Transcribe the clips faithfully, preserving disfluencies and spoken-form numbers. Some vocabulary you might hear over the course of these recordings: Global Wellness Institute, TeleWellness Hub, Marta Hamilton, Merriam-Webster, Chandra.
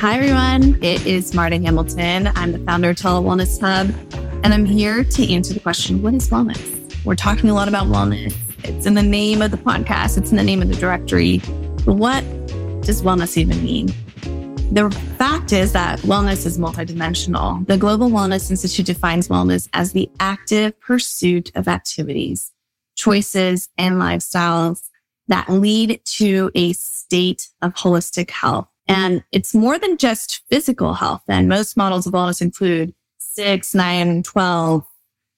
Hi, everyone. It is Marta Hamilton. I'm the founder of TeleWellness Hub, and I'm here to answer the question, what is wellness? We're talking a lot about wellness. It's in the name of the podcast. It's in the name of the directory. But what does wellness even mean? The fact is that wellness is multidimensional. The Global Wellness Institute defines wellness as the active pursuit of activities, choices, and lifestyles that lead to a state of holistic health. And it's more than just physical health. And most models of wellness include six, nine, twelve,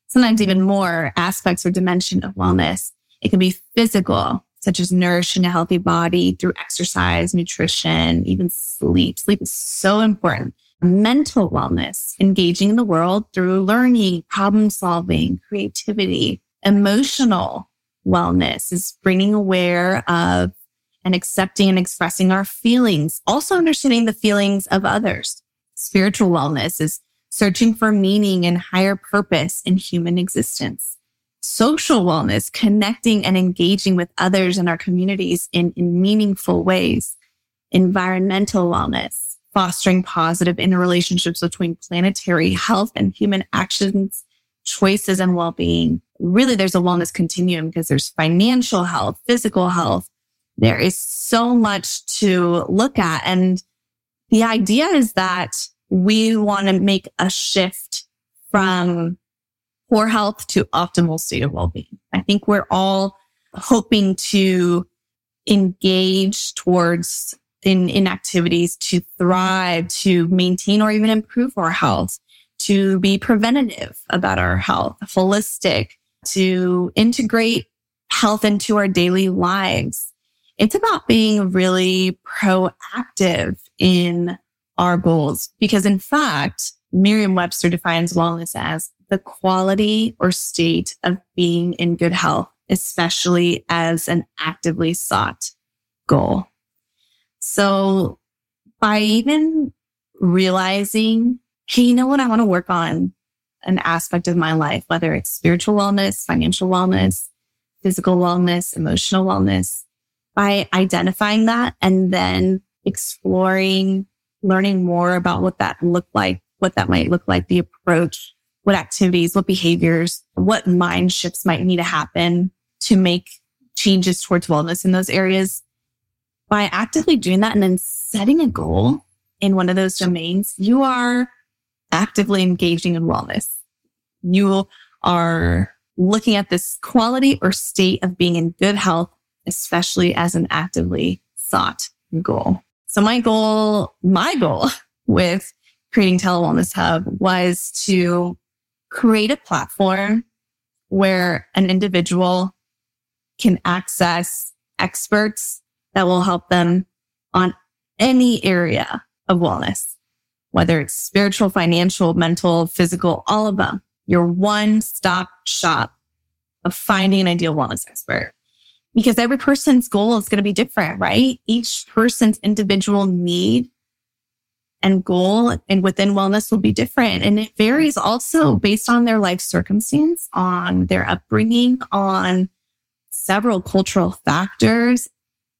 sometimes even more aspects or dimension of wellness. It can be physical, such as nourishing a healthy body through exercise, nutrition, even sleep. Sleep is so important. Mental wellness, engaging in the world through learning, problem solving, creativity. Emotional wellness is bringing aware of and accepting and expressing our feelings. Also understanding the feelings of others. Spiritual wellness is searching for meaning and higher purpose in human existence. Social wellness, connecting and engaging with others in our communities in, in meaningful ways. Environmental wellness, fostering positive interrelationships between planetary health and human actions, choices, and well-being. Really, there's a wellness continuum because there's financial health, physical health. There is so much to look at. And the idea is that we want to make a shift from poor health to optimal state of well-being. I think we're all hoping to engage towards in, in activities to thrive, to maintain or even improve our health, to be preventative about our health, holistic, to integrate health into our daily lives. It's about being really proactive in our goals because, in fact, Merriam-Webster defines wellness as the quality or state of being in good health, especially as an actively sought goal. So by even realizing, hey, you know what? I want to work on an aspect of my life, whether it's spiritual wellness, financial wellness, physical wellness, emotional wellness, by identifying that and then exploring, learning more about what that looked like, what that might look like, the approach, what activities, what behaviors, what mind shifts might need to happen to make changes towards wellness in those areas. By actively doing that and then setting a goal in one of those domains, you are actively engaging in wellness. You are looking at this quality or state of being in good health, especially as an actively sought goal. So my goal, my goal with creating TeleWellness Hub was to create a platform where an individual can access experts that will help them on any area of wellness, whether it's spiritual, financial, mental, physical, all of them. Your one-stop shop of finding an ideal wellness expert. Because every person's goal is going to be different, right? Each person's individual need and goal and within wellness will be different. And it varies also based on their life circumstance, on their upbringing, on several cultural factors,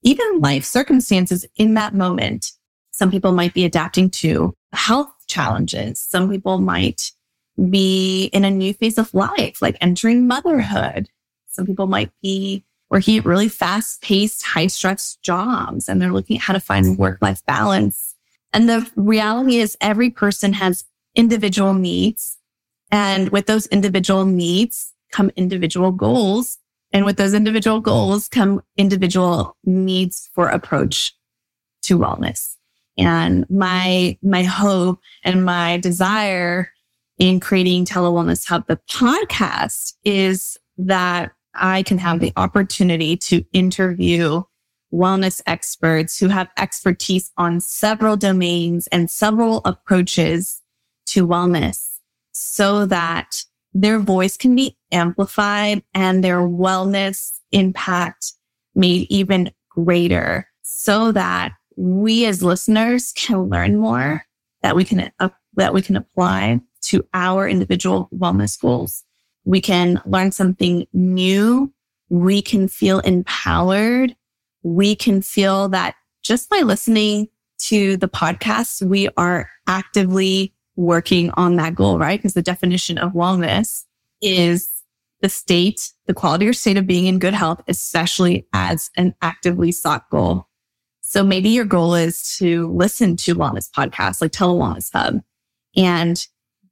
even life circumstances in that moment. Some people might be adapting to health challenges. Some people might be in a new phase of life, like entering motherhood. Some people might be working at really fast-paced, high-stress jobs, and they're looking at how to find work-life balance. And the reality is every person has individual needs. And with those individual needs come individual goals. And with those individual goals come individual needs for approach to wellness. And my, my hope and my desire in creating TeleWellness Hub, the podcast, is that I can have the opportunity to interview wellness experts who have expertise on several domains and several approaches to wellness so that their voice can be amplified and their wellness impact made even greater so that we as listeners can learn more that we can, uh, that we can apply to our individual wellness goals. We can learn something new. We can feel empowered. We can feel that just by listening to the podcast, we are actively working on that goal, right? Because the definition of wellness is the state, the quality or state of being in good health, especially as an actively sought goal. So maybe your goal is to listen to wellness podcasts like TeleWellness Hub. And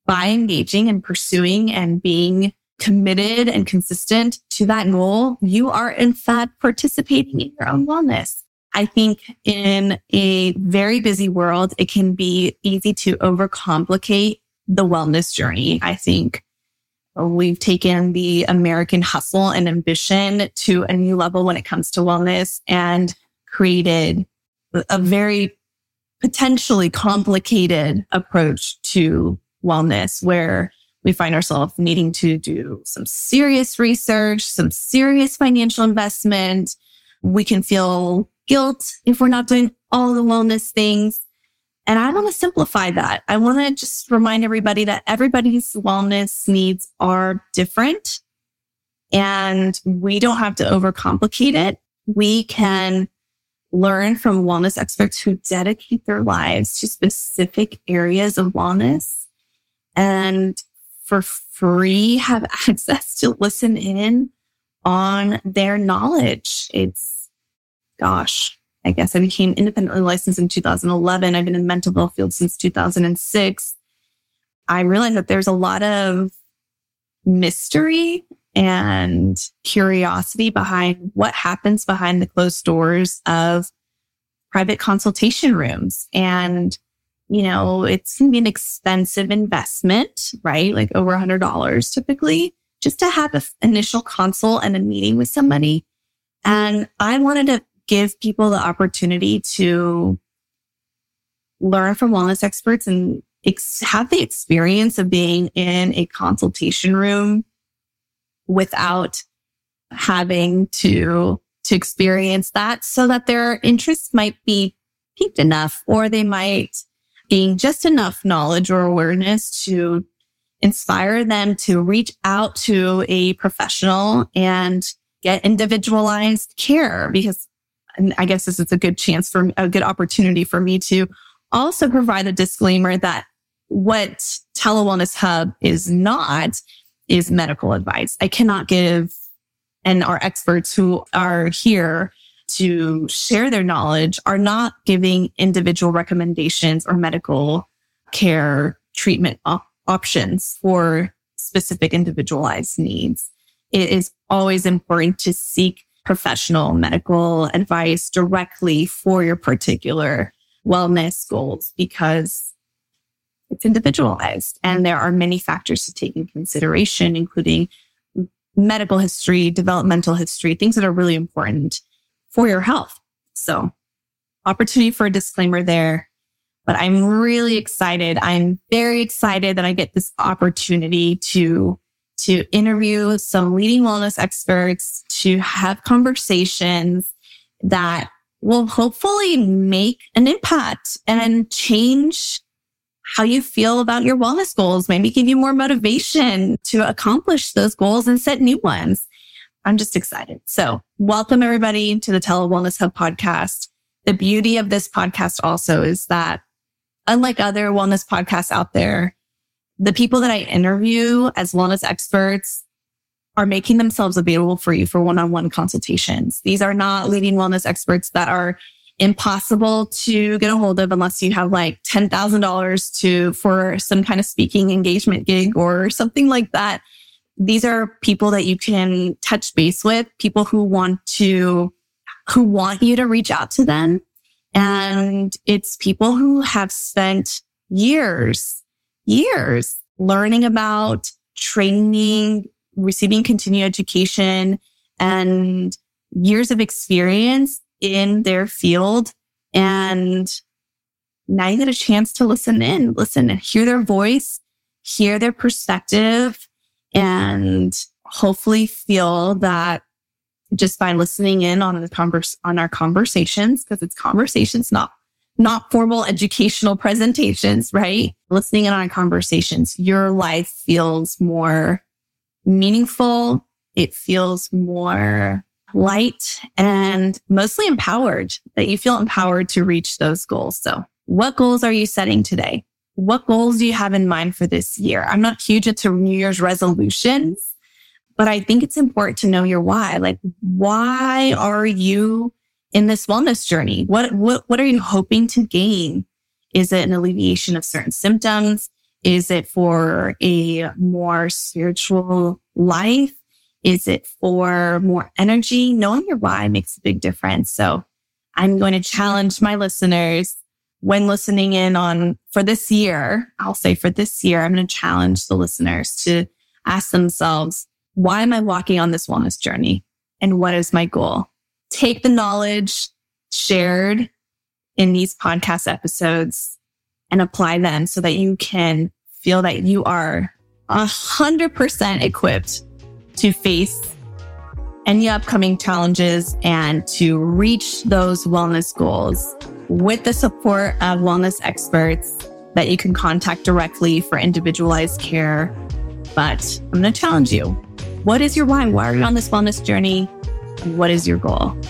by engaging and pursuing and being committed and consistent to that goal, you are in fact participating in your own wellness. I think in a very busy world, it can be easy to overcomplicate the wellness journey. I think we've taken the American hustle and ambition to a new level when it comes to wellness and created a very potentially complicated approach to wellness, where we find ourselves needing to do some serious research, some serious financial investment. We can feel guilt if we're not doing all the wellness things. And I want to simplify that. I want to just remind everybody that everybody's wellness needs are different and we don't have to overcomplicate it. We can learn from wellness experts who dedicate their lives to specific areas of wellness and for free have access to listen in on their knowledge. It's, gosh, I guess I became independently licensed in two thousand eleven. I've been in the mental health field since two thousand six. I realized that there's a lot of mystery and curiosity behind what happens behind the closed doors of private consultation rooms. And, you know, it's going to be an expensive investment, right? Like over one hundred dollars typically, just to have an initial consult and a meeting with somebody. And I wanted to give people the opportunity to learn from wellness experts and ex- have the experience of being in a consultation room without having to, to experience that, so that their interests might be piqued enough, or they might gain just enough knowledge or awareness to inspire them to reach out to a professional and get individualized care. Because And I guess this is a good chance for a good opportunity for me to also provide a disclaimer that what TeleWellness Hub is not is medical advice. I cannot give, and our experts who are here to share their knowledge are not giving individual recommendations or medical care treatment op- options for specific individualized needs. It is always important to seek professional medical advice directly for your particular wellness goals, because it's individualized and there are many factors to take in consideration, including medical history, developmental history, things that are really important for your health. So, opportunity for a disclaimer there, but I'm really excited. I'm very excited that I get this opportunity to to interview some leading wellness experts, to have conversations that will hopefully make an impact and change how you feel about your wellness goals, maybe give you more motivation to accomplish those goals and set new ones. I'm just excited. So welcome everybody to the TeleWellness Hub podcast. The beauty of this podcast also is that unlike other wellness podcasts out there, the people that I interview as wellness experts are making themselves available for you for one-on-one consultations. These are not leading wellness experts that are impossible to get a hold of unless you have like ten thousand dollars to for some kind of speaking engagement gig or something like that. These are people that you can touch base with, people who want to, who want you to reach out to them. And it's people who have spent years years learning about training, receiving continuing education, and years of experience in their field. And now you get a chance to listen in, listen and hear their voice, hear their perspective, and hopefully feel that just by listening in on the converse, on our conversations, because it's conversations, not Not formal educational presentations, right? Listening in on conversations, your life feels more meaningful. It feels more light, and mostly empowered, that you feel empowered to reach those goals. So what goals are you setting today? What goals do you have in mind for this year? I'm not huge into New Year's resolutions, but I think it's important to know your why. Like, why are you in this wellness journey? What, what, what are you hoping to gain? Is it an alleviation of certain symptoms? Is it for a more spiritual life? Is it for more energy? Knowing your why makes a big difference. So I'm going to challenge my listeners when listening in on for this year. I'll say for this year, I'm going to challenge the listeners to ask themselves, why am I walking on this wellness journey? And what is my goal? Take the knowledge shared in these podcast episodes and apply them so that you can feel that you are one hundred percent equipped to face any upcoming challenges and to reach those wellness goals with the support of wellness experts that you can contact directly for individualized care. But I'm going to challenge you. What is your why? Why are you on this wellness journey? What is your goal?